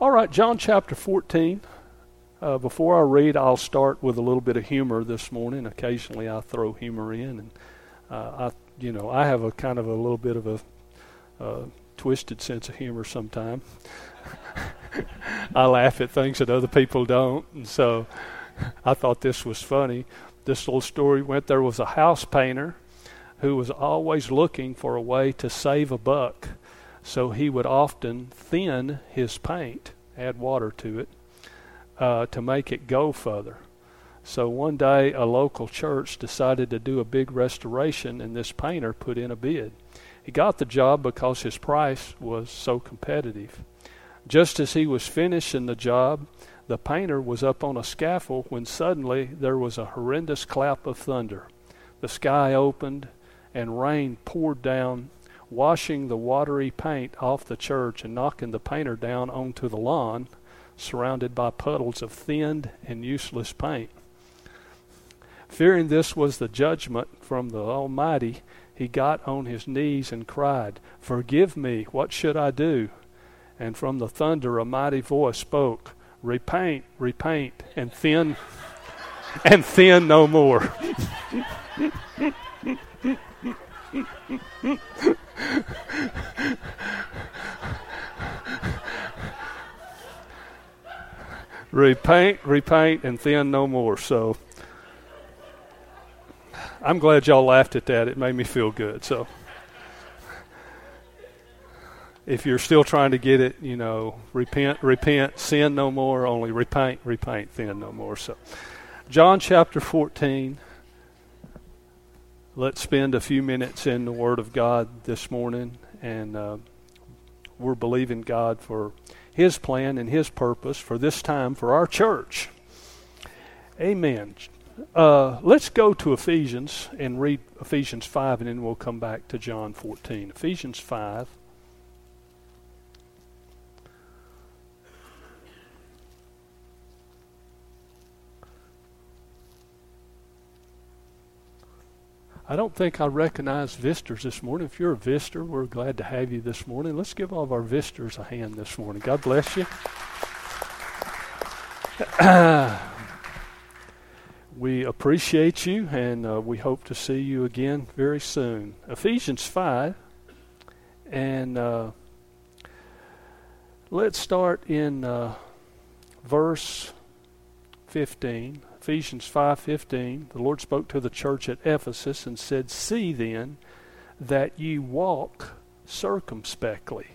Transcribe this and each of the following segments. All right, John chapter 14. Before I read, I'll start with a little bit of humor this morning. Occasionally I throw humor in. And I have a kind of a little bit of a twisted sense of humor sometimes. I laugh at things that other people don't. And so I thought this was funny. This little story went, there was a house painter who was always looking for a way to save a buck. So he would often thin his paint, add water to it, to make it go further. So one day a local church decided to do a big restoration, and this painter put in a bid. He got the job because his price was so competitive. Just as he was finishing the job, the painter was up on a scaffold when suddenly there was a horrendous clap of thunder. The sky opened and rain poured down, washing the watery paint off the church and knocking the painter down onto the lawn, surrounded by puddles of thinned and useless paint. Fearing this was the judgment from the Almighty, he got on his knees and cried, "Forgive me, what should I do?" And from the thunder a mighty voice spoke, "Repaint, repaint, and thin, and thin no more." Repaint, repaint, and thin no more. So I'm glad y'all laughed at that. It made me feel good. So if you're still trying to get it, repent, repent, sin no more, only repaint, repaint, thin no more. So John chapter 14. Let's spend a few minutes in the Word of God this morning, and we're believing God for His plan and His purpose for this time for our church. Amen. Let's go to Ephesians and read Ephesians 5, and then we'll come back to John 14. Ephesians 5. I don't think I recognize visitors this morning. If you're a visitor, we're glad to have you this morning. Let's give all of our visitors a hand this morning. God bless you. We appreciate you, and we hope to see you again very soon. Ephesians 5, and let's start in verse 15. Ephesians 5:15, the Lord spoke to the church at Ephesus and said, "See then that ye walk circumspectly."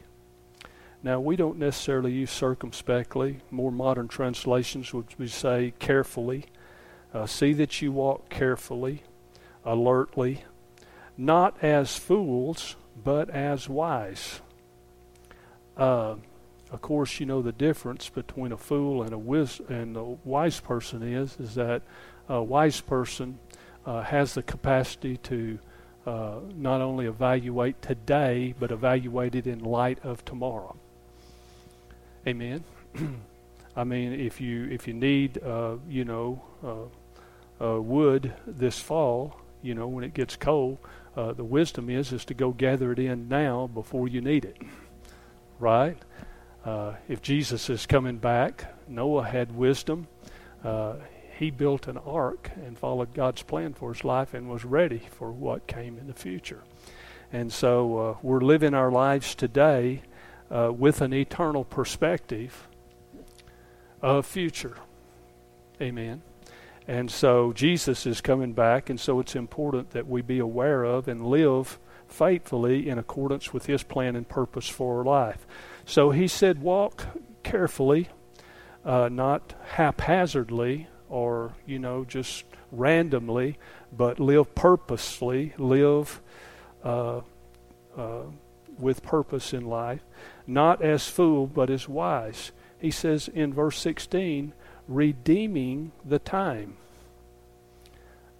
Now, we don't necessarily use circumspectly. More modern translations would say carefully. See that you walk carefully, alertly, not as fools, but as wise. Of course, the difference between a fool and a wise person is that a wise person has the capacity to not only evaluate today, but evaluate it in light of tomorrow. Amen. I mean, if you need wood this fall, when it gets cold, the wisdom is to go gather it in now before you need it, right? If Jesus is coming back, Noah had wisdom. He built an ark and followed God's plan for his life and was ready for what came in the future. And so we're living our lives today with an eternal perspective of future. Amen. And so Jesus is coming back, and so it's important that we be aware of and live faithfully in accordance with his plan and purpose for our life. So he said, walk carefully, not haphazardly or, just randomly, but live purposely, live with purpose in life, not as fool, but as wise. He says in verse 16, redeeming the time.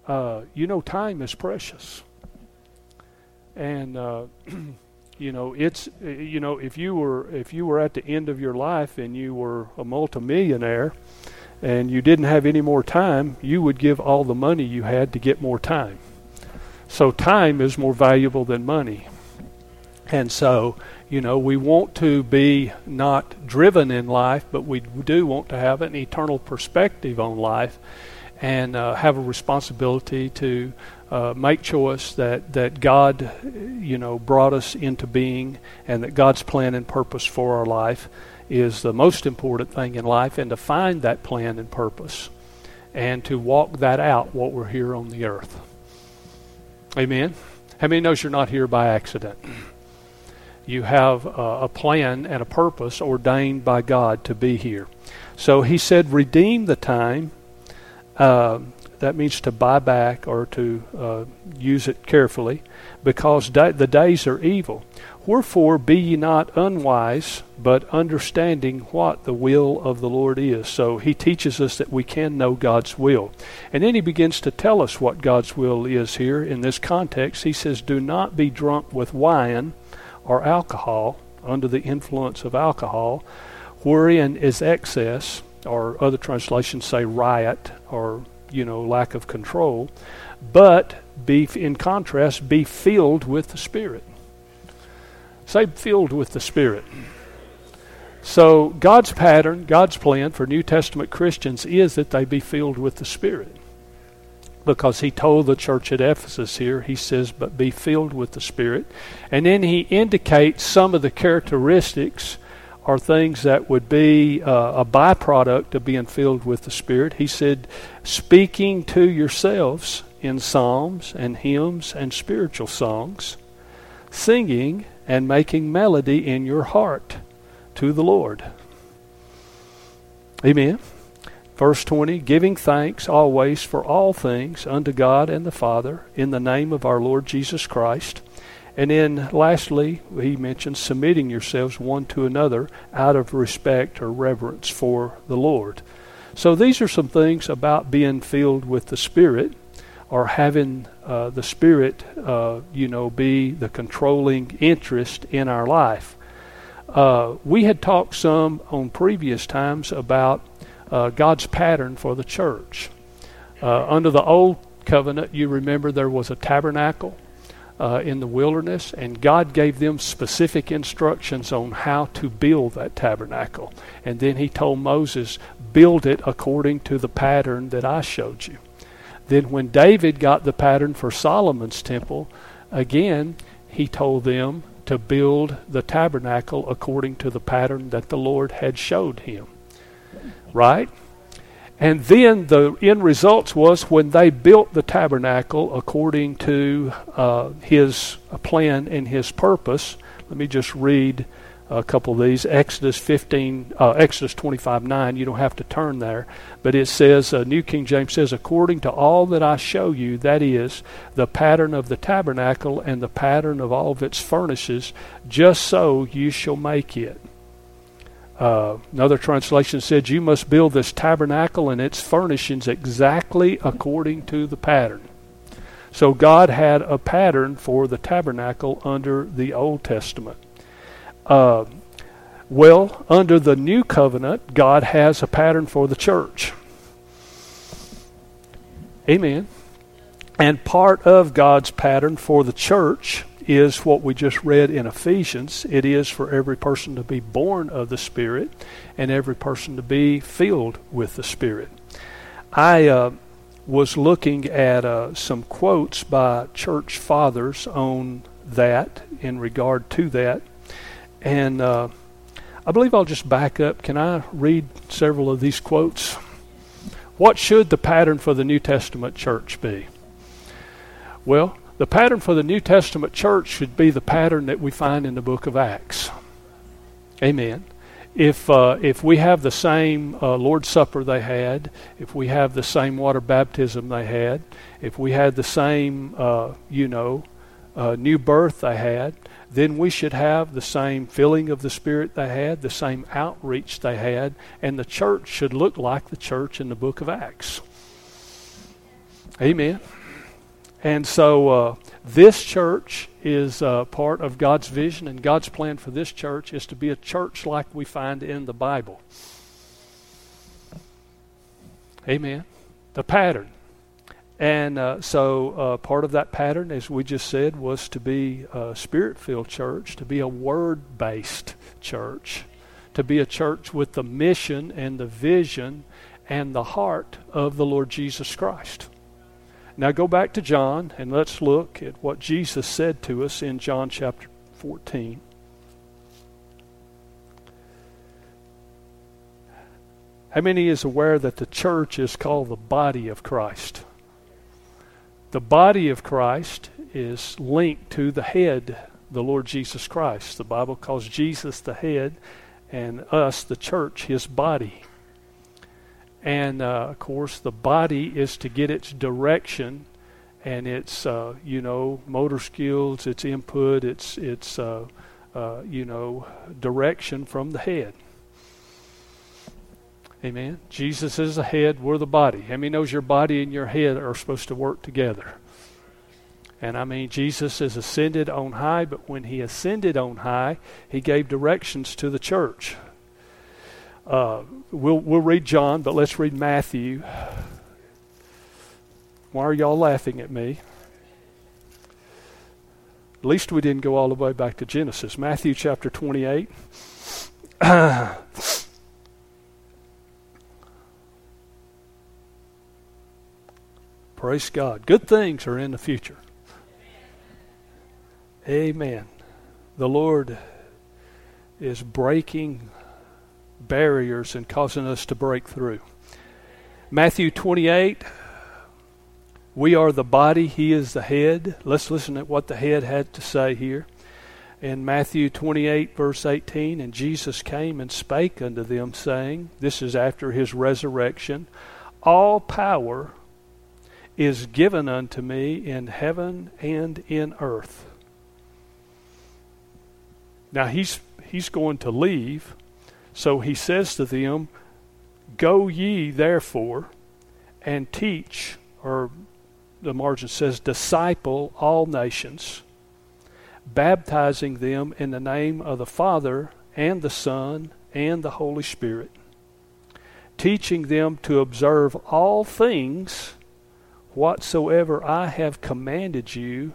Time is precious. And, if you were at the end of your life and you were a multimillionaire and you didn't have any more time, you would give all the money you had to get more time. So time is more valuable than money. And so, you know, we want to be not driven in life, but we do want to have an eternal perspective on life and have a responsibility to make choice that God, you know, brought us into being, and that God's plan and purpose for our life is the most important thing in life, and to find that plan and purpose and to walk that out while we're here on the earth. Amen? How many knows you're not here by accident? You have a plan and a purpose ordained by God to be here. So he said, redeem the time. That means to buy back or to use it carefully, because the days are evil. Wherefore be ye not unwise, but understanding what the will of the Lord is. So he teaches us that we can know God's will. And then he begins to tell us what God's will is here in this context. He says, do not be drunk with wine, or alcohol, under the influence of alcohol, wherein is excess, or other translations say riot, or, you know, lack of control, but in contrast, be filled with the Spirit. Say, filled with the Spirit. So God's pattern, God's plan for New Testament Christians is that they be filled with the Spirit. Because he told the church at Ephesus here, he says, but be filled with the Spirit. And then he indicates some of the characteristics or things that would be a byproduct of being filled with the Spirit. He said, speaking to yourselves in psalms and hymns and spiritual songs, singing and making melody in your heart to the Lord. Amen. Verse 20, giving thanks always for all things unto God and the Father in the name of our Lord Jesus Christ. And then lastly, he mentions submitting yourselves one to another out of respect or reverence for the Lord. So these are some things about being filled with the Spirit, or having the Spirit, be the controlling interest in our life. We had talked some on previous times about God's pattern for the church. Under the old covenant, you remember there was a tabernacle in the wilderness, and God gave them specific instructions on how to build that tabernacle. And then he told Moses, build it according to the pattern that I showed you. Then when David got the pattern for Solomon's temple, again, he told them to build the tabernacle according to the pattern that the Lord had showed him. Right? And then the end results was when they built the tabernacle according to his plan and his purpose. Let me just read a couple of these. Exodus 25:9. You don't have to turn there, but it says, New King James says, according to all that I show you, that is the pattern of the tabernacle and the pattern of all of its furnaces, just so you shall make it. Another translation said, you must build this tabernacle and its furnishings exactly according to the pattern. So God had a pattern for the tabernacle under the Old Testament. Under the New Covenant, God has a pattern for the church. Amen. And part of God's pattern for the church is what we just read in Ephesians. It is for every person to be born of the Spirit and every person to be filled with the Spirit. I was looking at some quotes by church fathers on that, in regard to that. And I believe I'll just back up. Can I read several of these quotes? What should the pattern for the New Testament church be? Well, the pattern for the New Testament church should be the pattern that we find in the book of Acts. Amen. If we have the same Lord's Supper they had, if we have the same water baptism they had, if we had the same, new birth they had, then we should have the same filling of the Spirit they had, the same outreach they had, and the church should look like the church in the book of Acts. Amen. And so this church is part of God's vision, and God's plan for this church is to be a church like we find in the Bible. Amen. The pattern. And so part of that pattern, as we just said, was to be a Spirit-filled church, to be a Word-based church, to be a church with the mission and the vision and the heart of the Lord Jesus Christ. Now go back to John, and let's look at what Jesus said to us in John chapter 14. How many is aware that the church is called the body of Christ? The body of Christ is linked to the head, the Lord Jesus Christ. The Bible calls Jesus the head and us, the church, his body. And, of course, the body is to get its direction and its, motor skills, its input, its direction from the head. Amen. Jesus is the head, we're the body. How many knows your body and your head are supposed to work together? And I mean, Jesus is ascended on high, but when he ascended on high, he gave directions to the church. We'll read John, but let's read Matthew. Why are y'all laughing at me? At least we didn't go all the way back to Genesis. Matthew chapter 28. Praise God. Good things are in the future. Amen. The Lord is breaking barriers and causing us to break through. Matthew 28, we are the body, he is the head. Let's listen at what the head had to say here. In Matthew 28, verse 18, and Jesus came and spake unto them, saying, this is after his resurrection, all power is given unto me in heaven and in earth. Now he's going to leave, so he says to them, go ye therefore and teach, or the margin says disciple all nations, baptizing them in the name of the Father and the Son and the Holy Spirit, teaching them to observe all things whatsoever I have commanded you,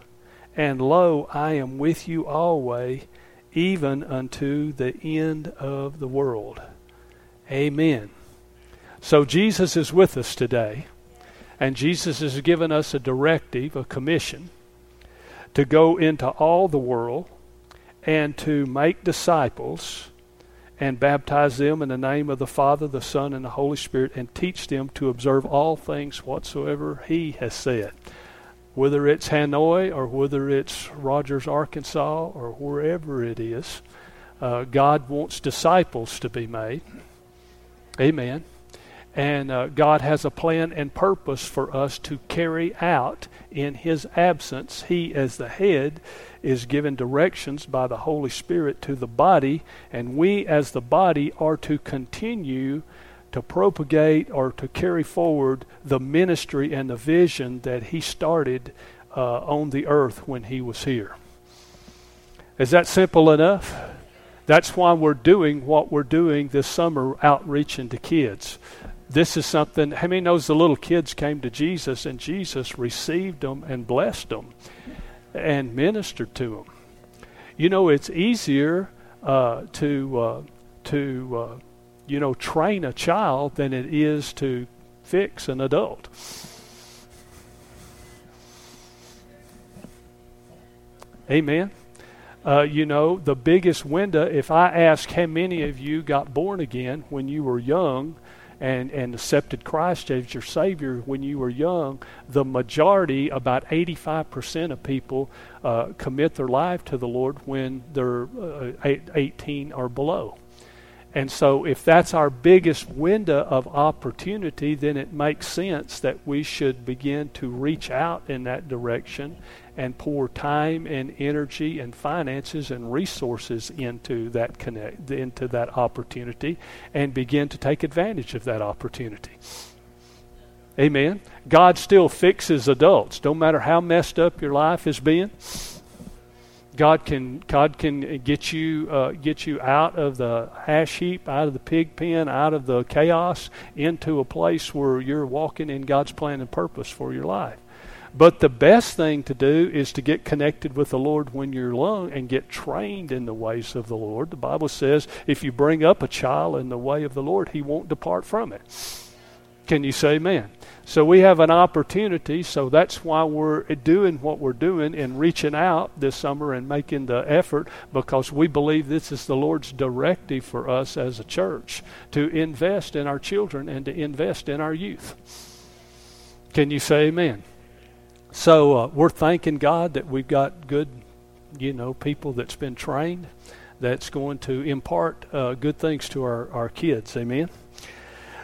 and lo, I am with you always, even unto the end of the world. Amen. So Jesus is with us today, and Jesus has given us a directive, a commission, to go into all the world and to make disciples and baptize them in the name of the Father, the Son, and the Holy Spirit, and teach them to observe all things whatsoever he has said. Whether it's Hanoi or whether it's Rogers, Arkansas, or wherever it is, God wants disciples to be made. Amen. And God has a plan and purpose for us to carry out in his absence. He, as the head, is given directions by the Holy Spirit to the body, and we as the body are to continue to propagate or to carry forward the ministry and the vision that he started on the earth when he was here. Is that simple enough? That's why we're doing what we're doing this summer, outreaching to kids. This is something, how many knows the little kids came to Jesus and Jesus received them and blessed them and ministered to them? You know, it's easier to train a child than it is to fix an adult. Amen. The biggest window, if I ask how many of you got born again when you were young and accepted Christ as your Savior when you were young, the majority, about 85% of people commit their life to the Lord when they're 18 or below. And so if that's our biggest window of opportunity, then it makes sense that we should begin to reach out in that direction and pour time and energy and finances and resources into that opportunity and begin to take advantage of that opportunity. Amen. God still fixes adults. Don't matter how messed up your life has been, God can get you out of the ash heap, out of the pig pen, out of the chaos, into a place where you're walking in God's plan and purpose for your life. But the best thing to do is to get connected with the Lord when you're young and get trained in the ways of the Lord. The Bible says if you bring up a child in the way of the Lord, he won't depart from it. Can you say amen? So we have an opportunity, so that's why we're doing what we're doing and reaching out this summer and making the effort, because we believe this is the Lord's directive for us as a church to invest in our children and to invest in our youth. Can you say amen? So we're thanking God that we've got good, people that's been trained, that's going to impart good things to our kids. Amen.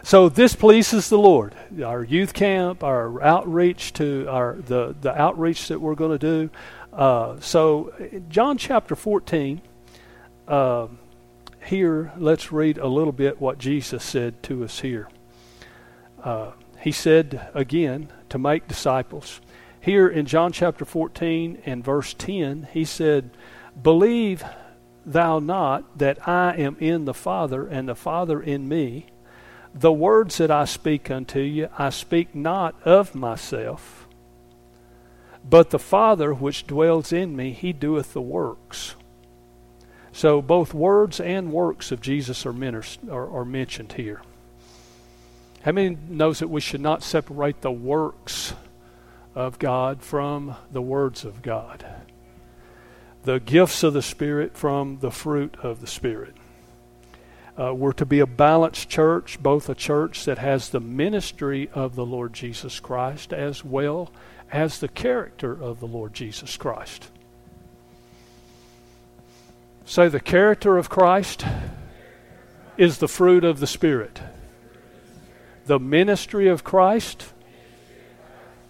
So this pleases the Lord. Our youth camp, our outreach to the outreach that we're going to do. So John chapter 14. Here, let's read a little bit what Jesus said to us here. He said again to make disciples. Here in John chapter 14 and verse 10, he said, "Believe thou not that I am in the Father, and the Father in me. The words that I speak unto you, I speak not of myself, but the Father which dwells in me, he doeth the works." So both words and works of Jesus are mentioned here. How many knows that we should not separate the works of God from the words of God, the gifts of the Spirit from the fruit of the Spirit? We're to be a balanced church, both a church that has the ministry of the Lord Jesus Christ as well as the character of the Lord Jesus Christ. So the character of Christ is the fruit of the Spirit. The ministry of Christ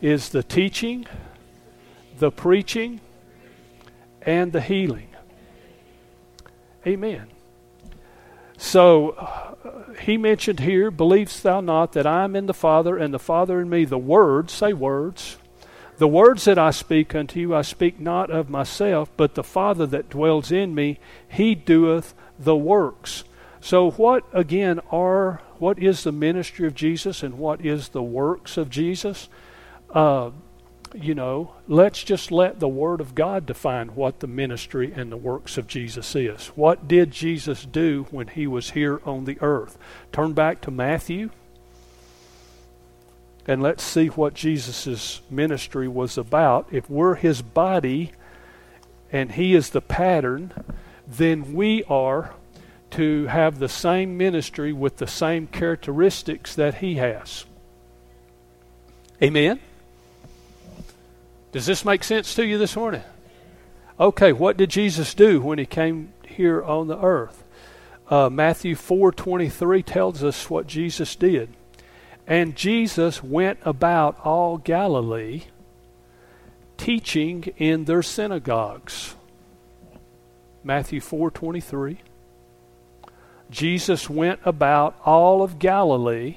is the teaching, the preaching, and the healing. Amen. So he mentioned here, "Believest thou not that I am in the Father, and the Father in me? The words," say words, "the words that I speak unto you, I speak not of myself, but the Father that dwells in me, he doeth the works." So what is the ministry of Jesus, and what is the works of Jesus? Let's just let the Word of God define what the ministry and the works of Jesus is. What did Jesus do when he was here on the earth? Turn back to Matthew, and let's see what Jesus' ministry was about. If we're his body and he is the pattern, then we are to have the same ministry with the same characteristics that he has. Amen? Does this make sense to you this morning? Okay, what did Jesus do when he came here on the earth? Matthew 4:23 tells us what Jesus did. "And Jesus went about all Galilee, teaching in their synagogues." Matthew 4:23. Jesus went about all of Galilee.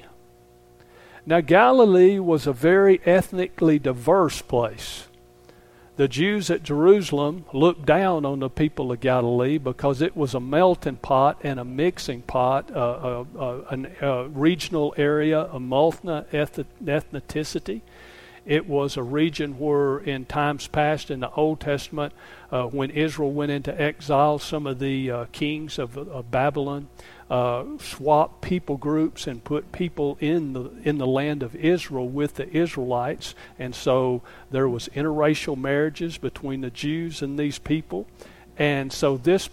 Now, Galilee was a very ethnically diverse place. The Jews at Jerusalem looked down on the people of Galilee because it was a melting pot and a mixing pot, a regional area, a multi-ethnicity. It was a region where in times past in the Old Testament, when Israel went into exile, some of the kings of Babylon swapped people groups and put people in the land of Israel with the Israelites, and so there was interracial marriages between the Jews and these people, and so this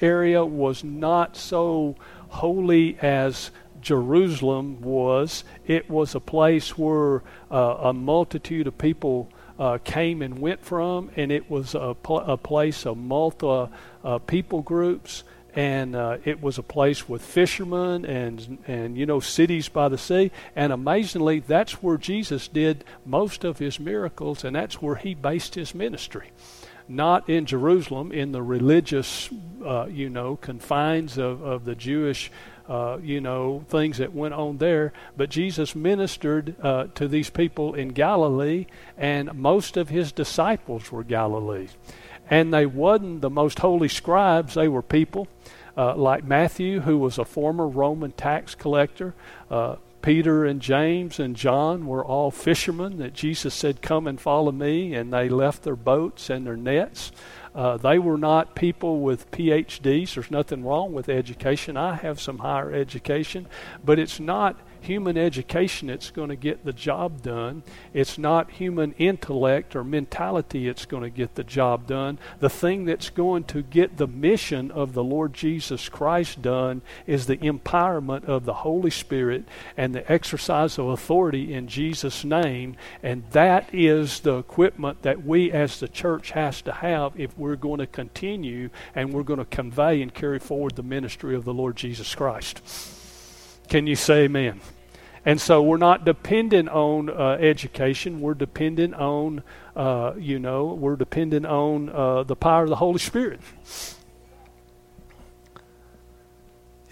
area was not so holy as Jerusalem was. It was a place where a multitude of people came and went from, and it was a place of multi people groups. And it was a place with fishermen and cities by the sea. And amazingly, that's where Jesus did most of his miracles, and that's where he based his ministry. Not in Jerusalem, in the religious, confines of the Jewish, things that went on there. But Jesus ministered to these people in Galilee, and most of his disciples were Galilee. And they wasn't the most holy scribes. They were people like Matthew, who was a former Roman tax collector. Peter and James and John were all fishermen that Jesus said, "Come and follow me," and they left their boats and their nets. They were not people with PhDs. There's nothing wrong with education. I have some higher education, but it's not human education that's going to get the job done. It's not human intellect or mentality that's going to get the job done. The thing that's going to get the mission of the Lord Jesus Christ done is the empowerment of the Holy Spirit and the exercise of authority in Jesus' name, and that is the equipment that we as the church has to have if we're going to continue and we're going to convey and carry forward the ministry of the Lord Jesus Christ. Can you say amen? And so we're not dependent on education. We're dependent on, we're dependent on the power of the Holy Spirit.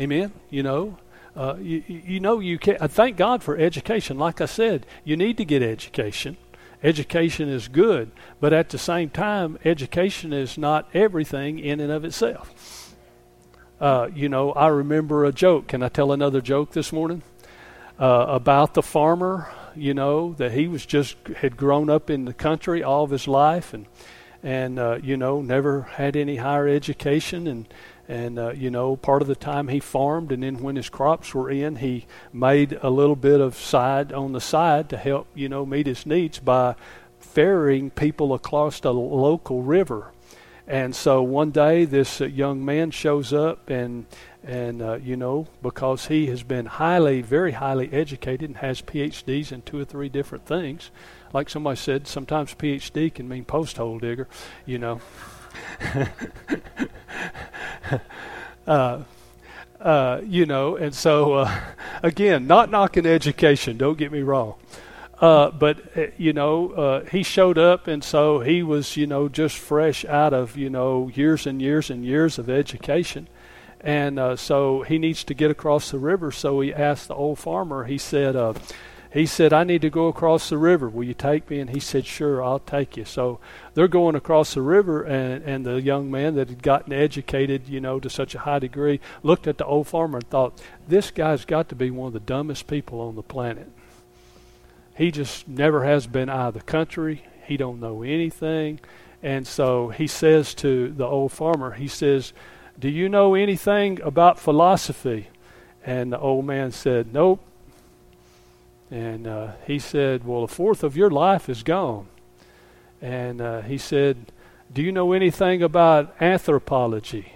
Amen? You can. Thank God for education. Like I said, you need to get education. Education is good, but at the same time, education is not everything in and of itself. I remember a joke. Can I tell another joke this morning? About the farmer, that he was had grown up in the country all of his life and never had any higher education. And part of the time he farmed, and then when his crops were in, he made a little bit of side on the side to help, meet his needs by ferrying people across the local river. And so one day this young man shows up and because he has been very highly educated and has PhDs in 2 or 3 different things. Like somebody said, sometimes PhD can mean post hole digger, And so, again, not knocking education, don't get me wrong. But he showed up, and so he was, just fresh out of, years and years and years of education. And so he needs to get across the river. So he asked the old farmer, he said, "I need to go across the river. Will you take me?" And he said, "Sure, I'll take you." So they're going across the river, and the young man that had gotten educated, to such a high degree, looked at the old farmer and thought, "This guy's got to be one of the dumbest people on the planet. He just never has been out of the country. He don't know anything." And so he says to the old farmer, he says, "Do you know anything about philosophy?" And the old man said, "Nope." And he said, "Well, 1/4 of your life is gone." And he said, "Do you know anything about anthropology?"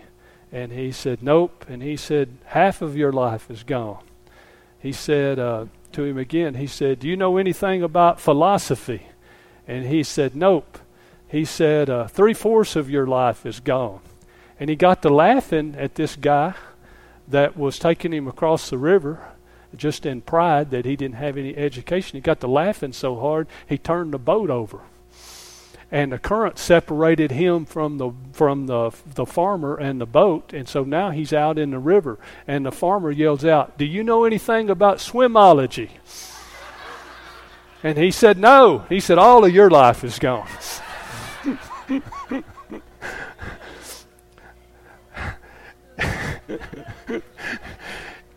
And he said, "Nope." And he said, "Half of your life is gone." He said, to him again, he said, "Do you know anything about philosophy?" And he said, "Nope." He said, 3/4 of your life is gone." And he got to laughing at this guy that was taking him across the river, just in pride that he didn't have any education. He got to laughing so hard he turned the boat over, and the current separated him from the farmer and the boat, and so now he's out in the river, and the farmer yells out, "Do you know anything about swimology?" And he said, "No." He said, "All of your life is gone."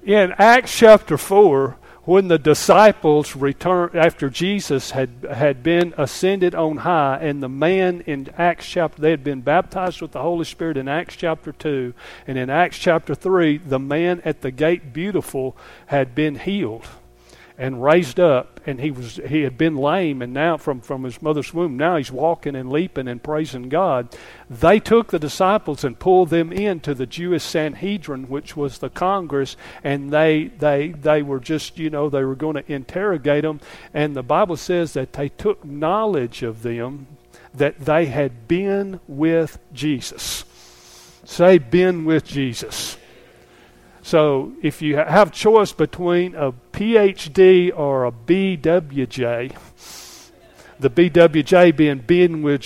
In Acts chapter 4, when the disciples returned after Jesus had been ascended on high, and the man in Acts chapter, they had been baptized with the Holy Spirit in Acts chapter 2, and in Acts chapter 3, the man at the gate beautiful had been healed and raised up, and he had been lame, and now from his mother's womb, now he's walking and leaping and praising God. They took the disciples and pulled them into the Jewish Sanhedrin, which was the Congress, and they were just, they were going to interrogate them, and the Bible says that they took knowledge of them, that they had been with Jesus. Say, been with Jesus. So if you have choice between a PhD or a BWJ, the BWJ being with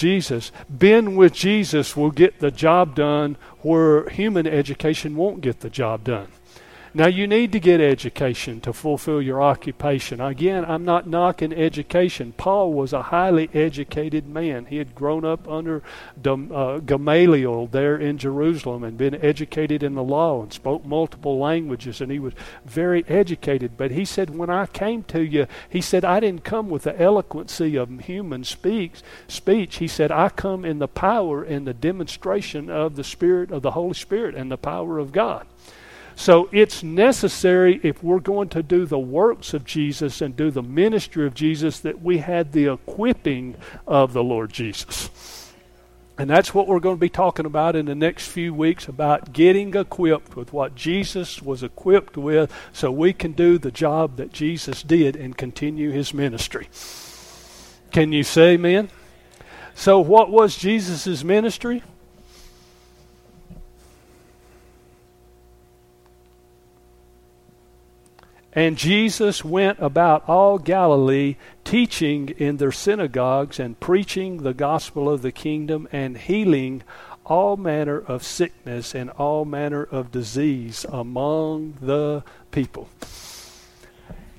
Jesus will get the job done where human education won't get the job done. Now, you need to get education to fulfill your occupation. Again, I'm not knocking education. Paul was a highly educated man. He had grown up under Gamaliel there in Jerusalem and been educated in the law and spoke multiple languages, and he was very educated. But he said, when I came to you, he said, I didn't come with the eloquency of human speech. He said, I come in the power and the demonstration of the Spirit, of the Holy Spirit, and the power of God. So it's necessary, if we're going to do the works of Jesus and do the ministry of Jesus, that we had the equipping of the Lord Jesus. And that's what we're going to be talking about in the next few weeks, about getting equipped with what Jesus was equipped with so we can do the job that Jesus did and continue his ministry. Can you say amen? So what was Jesus' ministry? And Jesus went about all Galilee, teaching in their synagogues and preaching the gospel of the kingdom and healing all manner of sickness and all manner of disease among the people.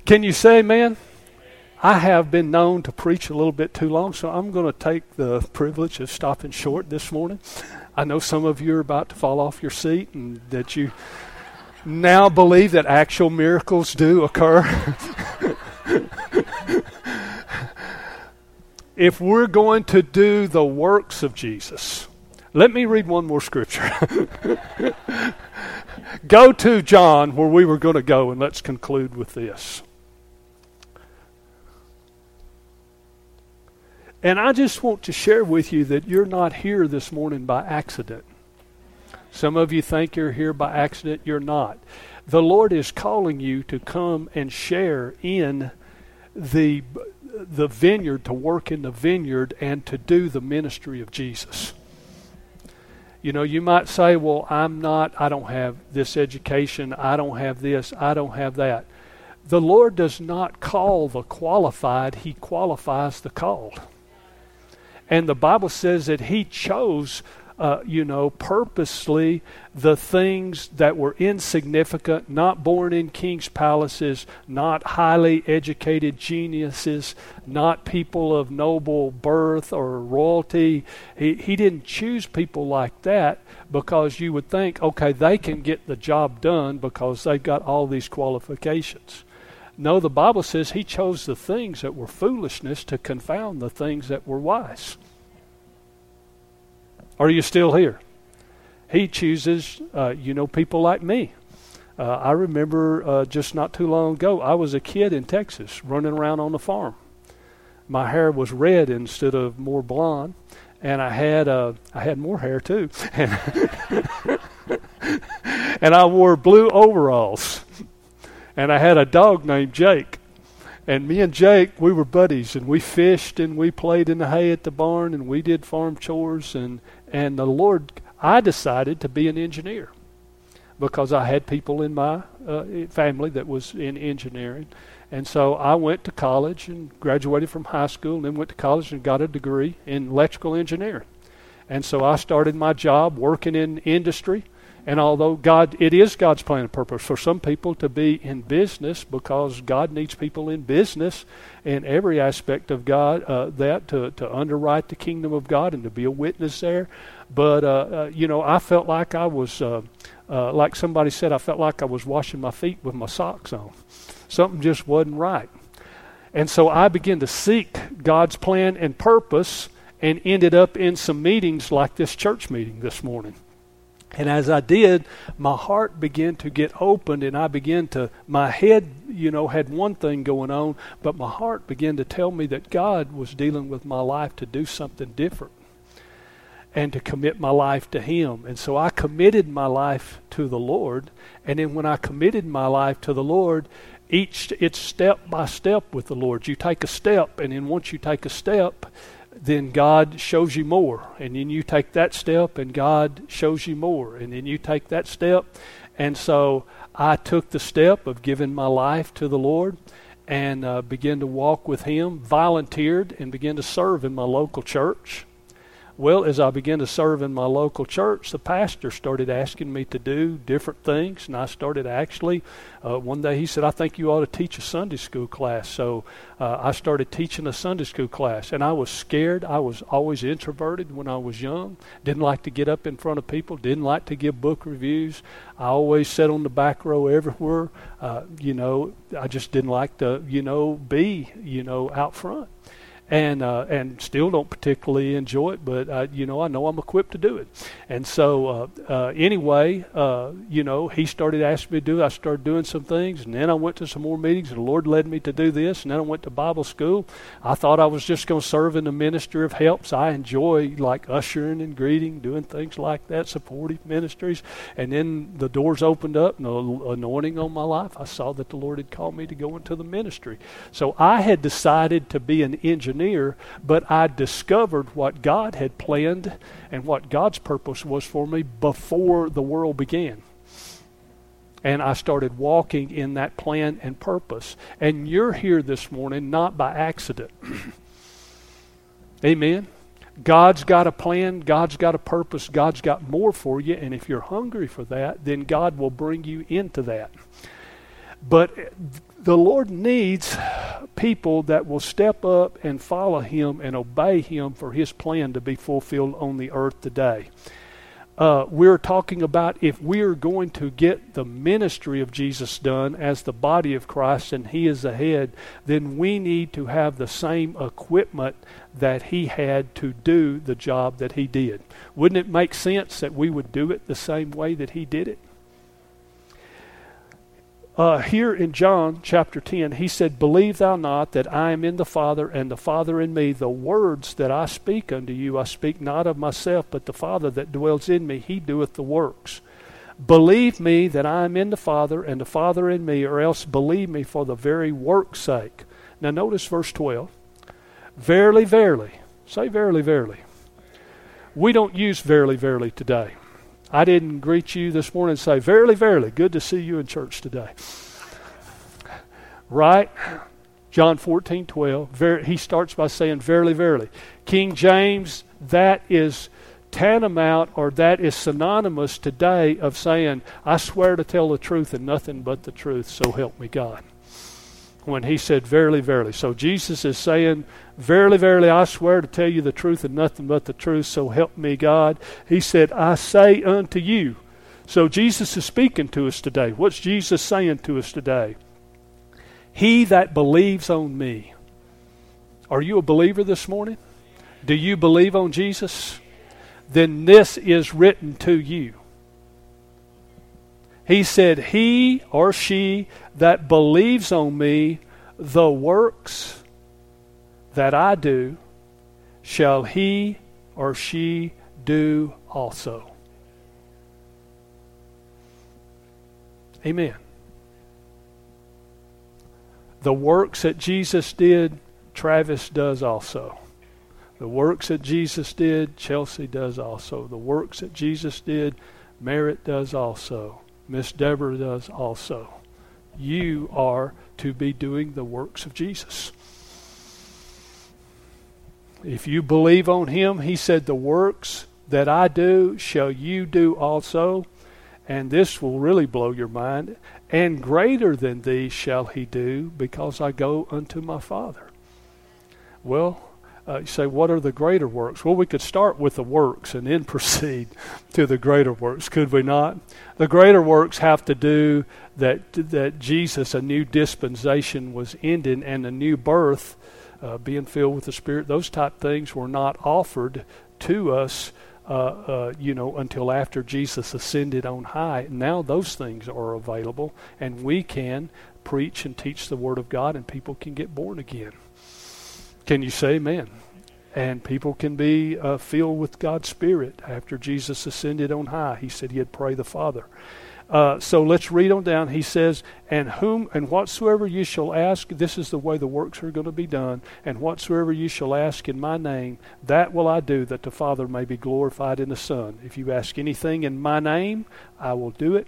Can you say amen? I have been known to preach a little bit too long, so I'm going to take the privilege of stopping short this morning. I know some of you are about to fall off your seat and that you now believe that actual miracles do occur. If we're going to do the works of Jesus, let me read one more scripture. Go to John, where we were going to go, and let's conclude with this. And I just want to share with you that you're not here this morning by accident. Some of you think you're here by accident. You're not. The Lord is calling you to come and share in the vineyard, to work in the vineyard, and to do the ministry of Jesus. You know, you might say, well, I don't have this education. I don't have this. I don't have that. The Lord does not call the qualified. He qualifies the called. And the Bible says that he chose purposely the things that were insignificant, not born in king's palaces, not highly educated geniuses, not people of noble birth or royalty. He didn't choose people like that because you would think, okay, they can get the job done because they've got all these qualifications. No, the Bible says he chose the things that were foolishness to confound the things that were wise. Are you still here? He chooses, people like me. I remember just not too long ago, I was a kid in Texas running around on the farm. My hair was red instead of more blonde, and I had more hair too. And I wore blue overalls, and I had a dog named Jake. And me and Jake, we were buddies, and we fished, and we played in the hay at the barn, and we did farm chores. And the Lord, I decided to be an engineer because I had people in my family that was in engineering. And so I went to college and graduated from high school, and then went to college and got a degree in electrical engineering. And so I started my job working in industry. And although it is God's plan and purpose for some people to be in business, because God needs people in business in every aspect of God, to underwrite the kingdom of God and to be a witness there. But, I felt like I was, like somebody said, I felt like I was washing my feet with my socks on. Something just wasn't right. And so I began to seek God's plan and purpose and ended up in some meetings like this church meeting this morning. And as I did, my heart began to get opened, and my head, had one thing going on, but my heart began to tell me that God was dealing with my life to do something different and to commit my life to Him. And so I committed my life to the Lord, and then when I committed my life to the Lord, it's step by step with the Lord. You take a step, and then once you take a step, then God shows you more, and then you take that step, and God shows you more, and then you take that step. And so I took the step of giving my life to the Lord and began to walk with Him, volunteered, and began to serve in my local church. Well, as I began to serve in my local church, the pastor started asking me to do different things, and I started actually, one day he said, I think you ought to teach a Sunday school class. So I started teaching a Sunday school class, and I was scared. I was always introverted when I was young, didn't like to get up in front of people, didn't like to give book reviews. I always sat on the back row everywhere. I just didn't like to, be, out front. And still don't particularly enjoy it, but I know I'm equipped to do it. And so he started asking me to do it. I started doing some things, and then I went to some more meetings, and the Lord led me to do this, and then I went to Bible school. I thought I was just going to serve in the ministry of helps. I enjoy like ushering and greeting, doing things like that, supportive ministries. And then the doors opened up, and the anointing on my life, I saw that the Lord had called me to go into the ministry. So I had decided to be an engineer, but I discovered what God had planned and what God's purpose was for me before the world began. And I started walking in that plan and purpose. And you're here this morning not by accident. Amen. God's got a plan, God's got a purpose, God's got more for you, and if you're hungry for that, then God will bring you into that. But the Lord needs people that will step up and follow Him and obey Him for His plan to be fulfilled on the earth today. We're talking about if we're going to get the ministry of Jesus done as the body of Christ and He is the head, then we need to have the same equipment that He had to do the job that He did. Wouldn't it make sense that we would do it the same way that He did it? Here in John chapter 10, he said, Believe thou not that I am in the Father, and the Father in me. The words that I speak unto you, I speak not of myself, but the Father that dwells in me, he doeth the works. Believe me that I am in the Father, and the Father in me, or else believe me for the very work's sake. Now notice verse 12. Verily, verily. Say verily, verily. We don't use verily, verily today. I didn't greet you this morning and say, Verily, verily, good to see you in church today. Right? John 14:12. He starts by saying, Verily, verily. King James, that is tantamount or that is synonymous today of saying, I swear to tell the truth and nothing but the truth, so help me God. When he said, Verily, verily. So Jesus is saying, Verily, verily, I swear to tell you the truth and nothing but the truth, so help me God. He said, I say unto you. So Jesus is speaking to us today. What's Jesus saying to us today? He that believes on me. Are you a believer this morning? Do you believe on Jesus? Then this is written to you. He said, He or she that believes on me, the works that I do, shall he or she do also. Amen. The works that Jesus did, Travis does also. The works that Jesus did, Chelsea does also. The works that Jesus did, Merritt does also. Miss Deborah does also. You are to be doing the works of Jesus. If you believe on Him, He said, the works that I do shall you do also, and this will really blow your mind, and greater than these shall He do, because I go unto my Father. Well, you say, what are the greater works? Well, we could start with the works and then proceed to the greater works, could we not? The greater works have to do that Jesus, a new dispensation was ending, and a new birth, being filled with the Spirit. Those type things were not offered to us, until after Jesus ascended on high. Now those things are available, and we can preach and teach the Word of God, and people can get born again. Can you say amen? And people can be filled with God's Spirit after Jesus ascended on high. He said he'd pray the Father. So let's read on down. He says, and whatsoever you shall ask, this is the way the works are going to be done, and whatsoever you shall ask in my name, that will I do, that the Father may be glorified in the Son. If you ask anything in my name, I will do it,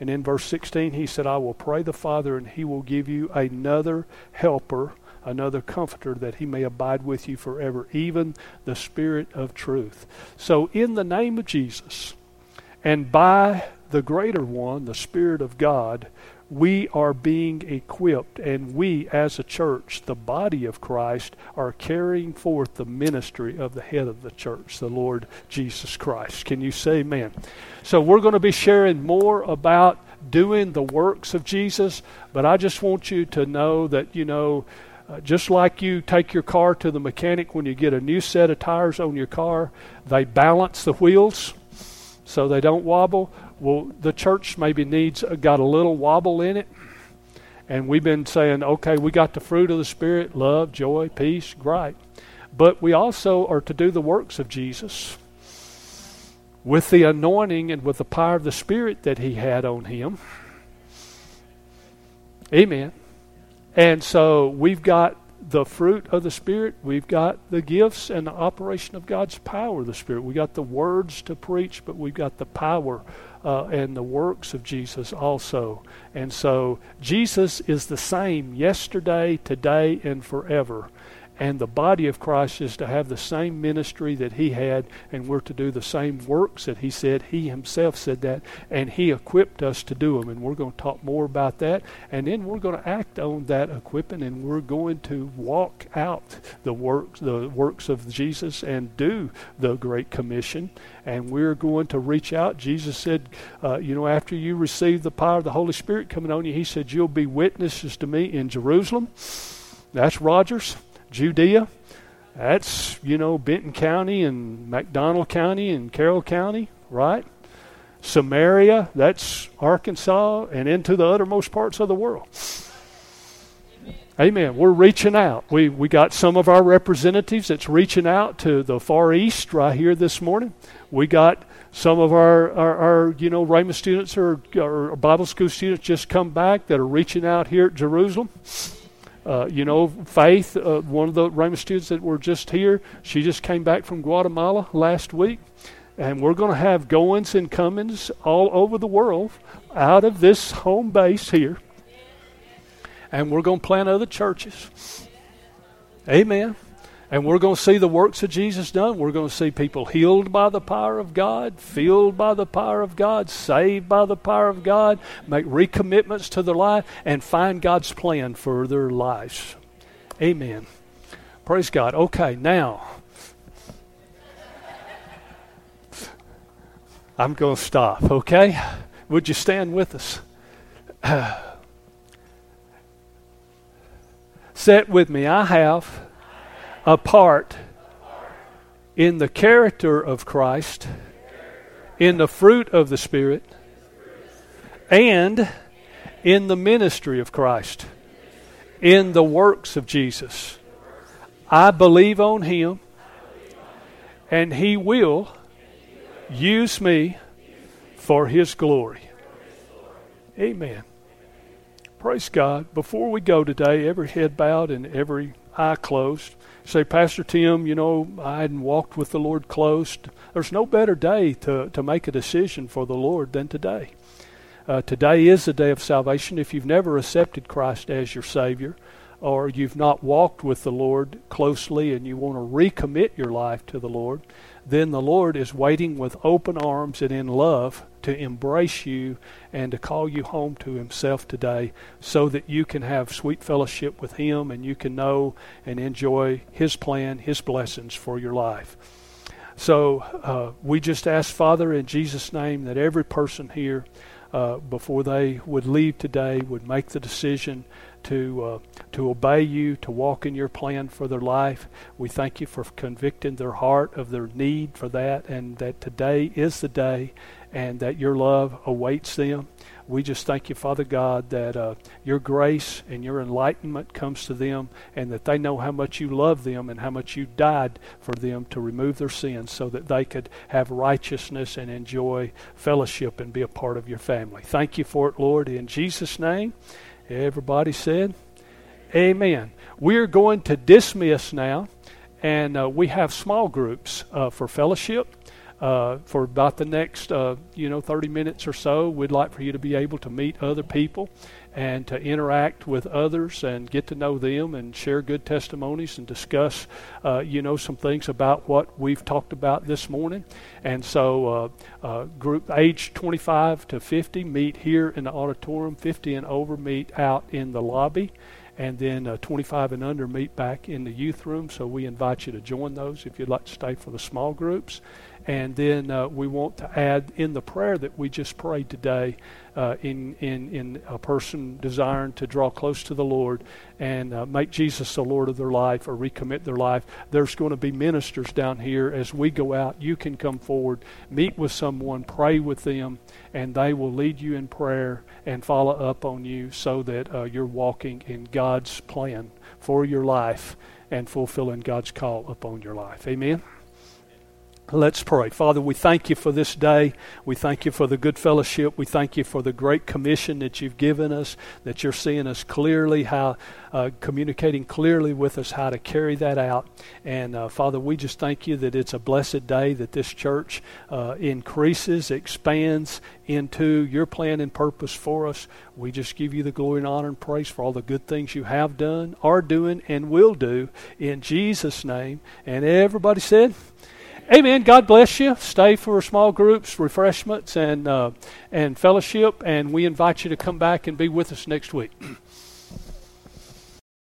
And in verse 16, he said, I will pray the Father, and he will give you another helper, another comforter, that he may abide with you forever, even the Spirit of truth. So in the name of Jesus, and by the greater one, the Spirit of God, we are being equipped, and we as a church, the body of Christ, are carrying forth the ministry of the head of the church, the Lord Jesus Christ. Can you say amen? So we're going to be sharing more about doing the works of Jesus, but I just want you to know that, just like you take your car to the mechanic when you get a new set of tires on your car, they balance the wheels so they don't wobble. Well, the church maybe got a little wobble in it, and we've been saying, okay, we got the fruit of the Spirit, love, joy, peace, right. But we also are to do the works of Jesus with the anointing and with the power of the Spirit that he had on him. Amen. And so we've got the fruit of the Spirit, we've got the gifts and the operation of God's power of the Spirit. We got the words to preach, but we've got the power and the works of Jesus also. And so Jesus is the same yesterday, today, and forever. And the body of Christ is to have the same ministry that he had, and we're to do the same works that he said. He himself said that, and he equipped us to do them. And we're going to talk more about that, and then we're going to act on that equipping, and we're going to walk out the works of Jesus and do the Great Commission. And we're going to reach out. Jesus said, after you receive the power of the Holy Spirit coming on you, he said, you'll be witnesses to me in Jerusalem. That's Rogers. Judea, that's, Benton County and McDonald County and Carroll County, right? Samaria, that's Arkansas, and into the uttermost parts of the world. Amen. We're reaching out. We got some of our representatives that's reaching out to the Far East right here this morning. We got some of our Ramah students or Bible school students just come back that are reaching out here at Jerusalem. Faith, one of the Ramah students that were just here, she just came back from Guatemala last week. And we're going to have goings and comings all over the world out of this home base here. And we're going to plant other churches. Amen. And we're going to see the works of Jesus done. We're going to see people healed by the power of God, filled by the power of God, saved by the power of God, make recommitments to their life, and find God's plan for their lives. Amen. Praise God. Okay, now. I'm going to stop, okay? Would you stand with us? Sit with me. I have a part in the character of Christ, in the fruit of the Spirit, and in the ministry of Christ, in the works of Jesus. I believe on him, and he will use me for his glory. Amen. Praise God. Before we go today, every head bowed and every eye closed. Say, Pastor Tim, I hadn't walked with the Lord close. There's no better day to make a decision for the Lord than today. Today is the day of salvation. If you've never accepted Christ as your Savior, or you've not walked with the Lord closely and you want to recommit your life to the Lord, then the Lord is waiting with open arms and in love to embrace you and to call you home to himself today, so that you can have sweet fellowship with him and you can know and enjoy his plan, his blessings for your life. So we just ask, Father, in Jesus' name, that every person here, before they would leave today, would make the decision to obey you, to walk in your plan for their life. We thank you for convicting their heart of their need for that, and that today is the day, and that your love awaits them. We just thank you, Father God, that your grace and your enlightenment comes to them, and that they know how much you love them and how much you died for them to remove their sins, so that they could have righteousness and enjoy fellowship and be a part of your family. Thank you for it, Lord, in Jesus' name. Everybody said, Amen. We're going to dismiss now, and we have small groups for fellowship. for about the next 30 minutes or so. We'd like for you to be able to meet other people and to interact with others and get to know them and share good testimonies and discuss, some things about what we've talked about this morning. And so group age 25 to 50 meet here in the auditorium, 50 and over meet out in the lobby, and then 25 and under meet back in the youth room. So we invite you to join those if you'd like to stay for the small groups. And then we want to add in the prayer that we just prayed today, in a person desiring to draw close to the Lord and make Jesus the Lord of their life or recommit their life. There's going to be ministers down here as we go out. You can come forward, meet with someone, pray with them, and they will lead you in prayer and follow up on you so that you're walking in God's plan for your life and fulfilling God's call upon your life. Amen. Let's pray. Father, we thank you for this day. We thank you for the good fellowship. We thank you for the great commission that you've given us, that you're seeing us clearly, how communicating clearly with us how to carry that out. And Father, we just thank you that it's a blessed day, that this church increases, expands into your plan and purpose for us. We just give you the glory and honor and praise for all the good things you have done, are doing, and will do in Jesus' name. And everybody said... Amen. God bless you. Stay for small groups, refreshments, and fellowship, and we invite you to come back and be with us next week.